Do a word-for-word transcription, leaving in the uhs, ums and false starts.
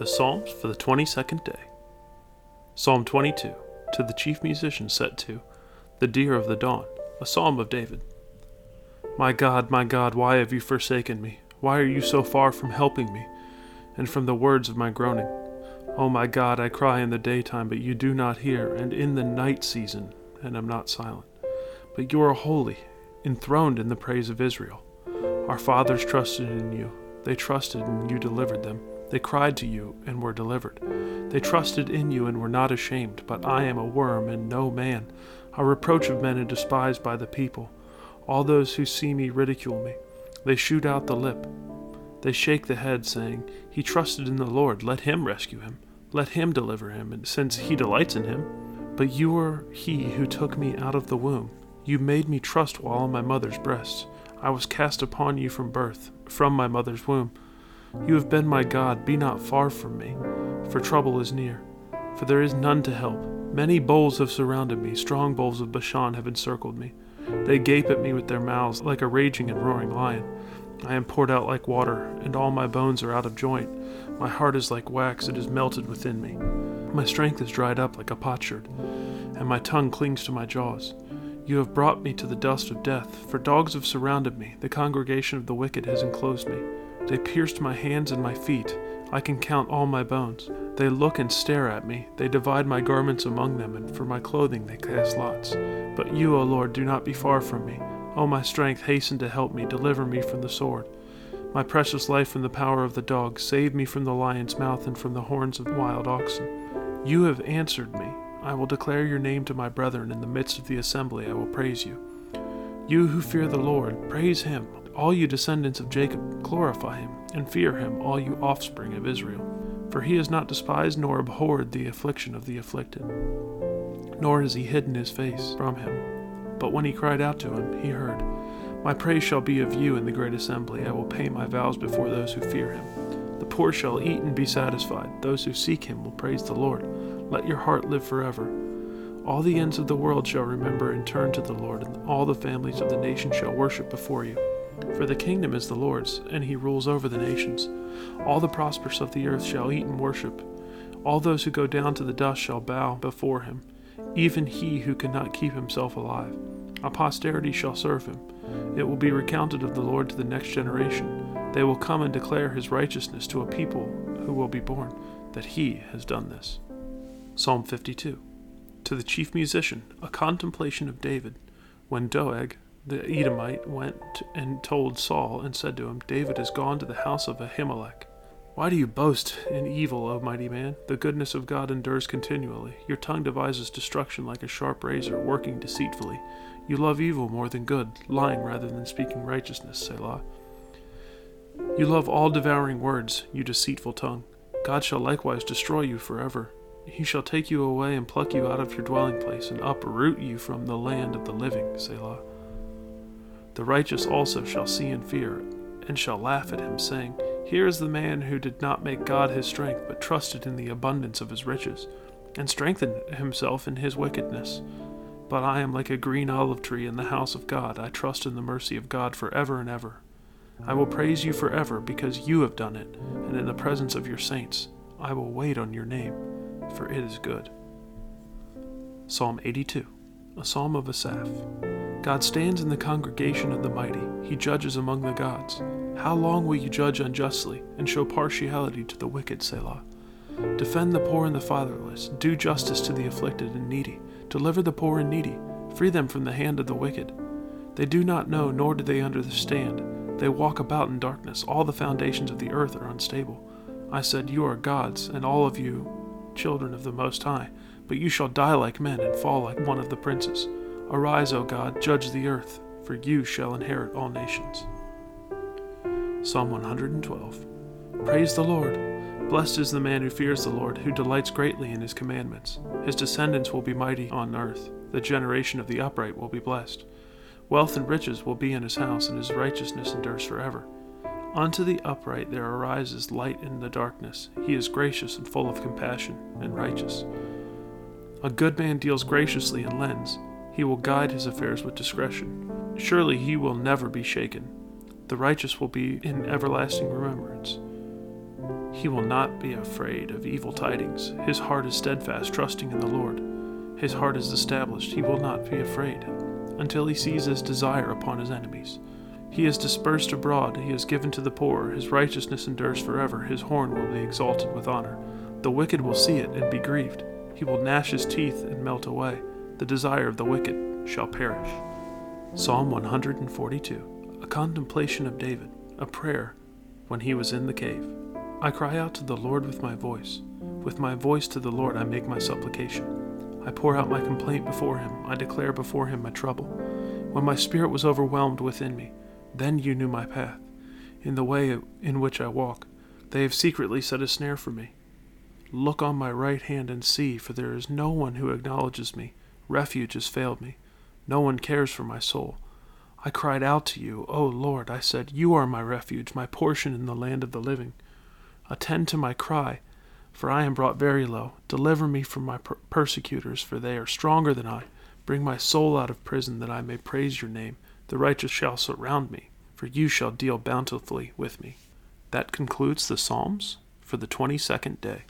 The Psalms for the twenty-second day. Psalm twenty-two, to the chief musician set to, the deer of the dawn, a psalm of David. My God, my God, why have you forsaken me? Why are you so far from helping me, and from the words of my groaning? O my God, I cry in the daytime, but you do not hear, and in the night season, and am not silent. But you are holy, enthroned in the praise of Israel. Our fathers trusted in you. They trusted, and you delivered them. They cried to you, and were delivered. They trusted in you, and were not ashamed. But I am a worm, and no man, a reproach of men, and despised by the people. All those who see me ridicule me. They shoot out the lip. They shake the head, saying, He trusted in the Lord. Let him rescue him. Let him deliver him, and since he delights in him. But you are he who took me out of the womb. You made me trust while on my mother's breast. I was cast upon you from birth, from my mother's womb. You have been my God, be not far from me, for trouble is near, for there is none to help. Many bulls have surrounded me, strong bulls of Bashan have encircled me. They gape at me with their mouths like a raging and roaring lion. I am poured out like water, and all my bones are out of joint. My heart is like wax, it is melted within me. My strength is dried up like a potsherd, and my tongue clings to my jaws. You have brought me to the dust of death, for dogs have surrounded me, the congregation of the wicked has enclosed me. They pierced my hands and my feet, I can count all my bones. They look and stare at me, they divide my garments among them, and for my clothing they cast lots. But you, O Lord, do not be far from me. O my strength, hasten to help me, deliver me from the sword. My precious life from the power of the dog, save me from the lion's mouth and from the horns of wild oxen. You have answered me. I will declare your name to my brethren. In the midst of the assembly I will praise you. You who fear the Lord, praise him. All you descendants of Jacob, glorify him, and fear him, all you offspring of Israel. For he has not despised nor abhorred the affliction of the afflicted, nor has he hidden his face from him. But when he cried out to him, he heard. My praise shall be of you in the great assembly. I will pay my vows before those who fear him. The poor shall eat and be satisfied. Those who seek him will praise the Lord. Let your heart live forever. All the ends of the world shall remember and turn to the Lord, and all the families of the nation shall worship before you. For the kingdom is the Lord's, and he rules over the nations. All the prosperous of the earth shall eat and worship. All those who go down to the dust shall bow before him, even he who cannot keep himself alive. A posterity shall serve him. It will be recounted of the Lord to the next generation. They will come and declare his righteousness to a people who will be born, that he has done this. Psalm fifty-two, to the chief musician, a contemplation of David, when Doeg the Edomite went and told Saul and said to him, David has gone to the house of Ahimelech. Why do you boast in evil, O mighty man? The goodness of God endures continually. Your tongue devises destruction like a sharp razor, working deceitfully. You love evil more than good, lying rather than speaking righteousness, Selah. You love all devouring words, you deceitful tongue. God shall likewise destroy you forever. He shall take you away and pluck you out of your dwelling place and uproot you from the land of the living, Selah. The righteous also shall see and fear, and shall laugh at him, saying, Here is the man who did not make God his strength, but trusted in the abundance of his riches, and strengthened himself in his wickedness. But I am like a green olive tree in the house of God. I trust in the mercy of God forever and ever. I will praise you forever, because you have done it, and in the presence of your saints I will wait on your name, for it is good. Psalm eighty-two, a psalm of Asaph. God stands in the congregation of the mighty. He judges among the gods. How long will you judge unjustly and show partiality to the wicked, Selah? Defend the poor and the fatherless. Do justice to the afflicted and needy. Deliver the poor and needy. Free them from the hand of the wicked. They do not know, nor do they understand. They walk about in darkness. All the foundations of the earth are unstable. I said, You are gods, and all of you children of the Most High, but you shall die like men and fall like one of the princes. Arise, O God, judge the earth, for you shall inherit all nations. Psalm one hundred twelve. Praise the Lord. Blessed is the man who fears the Lord, who delights greatly in his commandments. His descendants will be mighty on earth. The generation of the upright will be blessed. Wealth and riches will be in his house, and his righteousness endures forever. Unto the upright there arises light in the darkness. He is gracious and full of compassion and righteous. A good man deals graciously and lends. He will guide his affairs with discretion. Surely he will never be shaken. The righteous will be in everlasting remembrance. He will not be afraid of evil tidings. His heart is steadfast, trusting in the Lord. His heart is established. He will not be afraid until he sees his desire upon his enemies. He is dispersed abroad. He is given to the poor. His righteousness endures forever. His horn will be exalted with honor. The wicked will see it and be grieved. He will gnash his teeth and melt away. The desire of the wicked shall perish. Psalm one forty-two, a contemplation of David, a prayer when he was in the cave. I cry out to the Lord with my voice. With my voice to the Lord I make my supplication. I pour out my complaint before him. I declare before him my trouble. When my spirit was overwhelmed within me, then you knew my path. In the way in which I walk, they have secretly set a snare for me. Look on my right hand and see, for there is no one who acknowledges me. Refuge has failed me. No one cares for my soul. I cried out to you, O Lord. I said, you are my refuge, my portion in the land of the living. Attend to my cry, for I am brought very low. Deliver me from my per- persecutors, for they are stronger than I. Bring my soul out of prison, that I may praise your name. The righteous shall surround me, for you shall deal bountifully with me. That concludes the Psalms for the twenty-second day.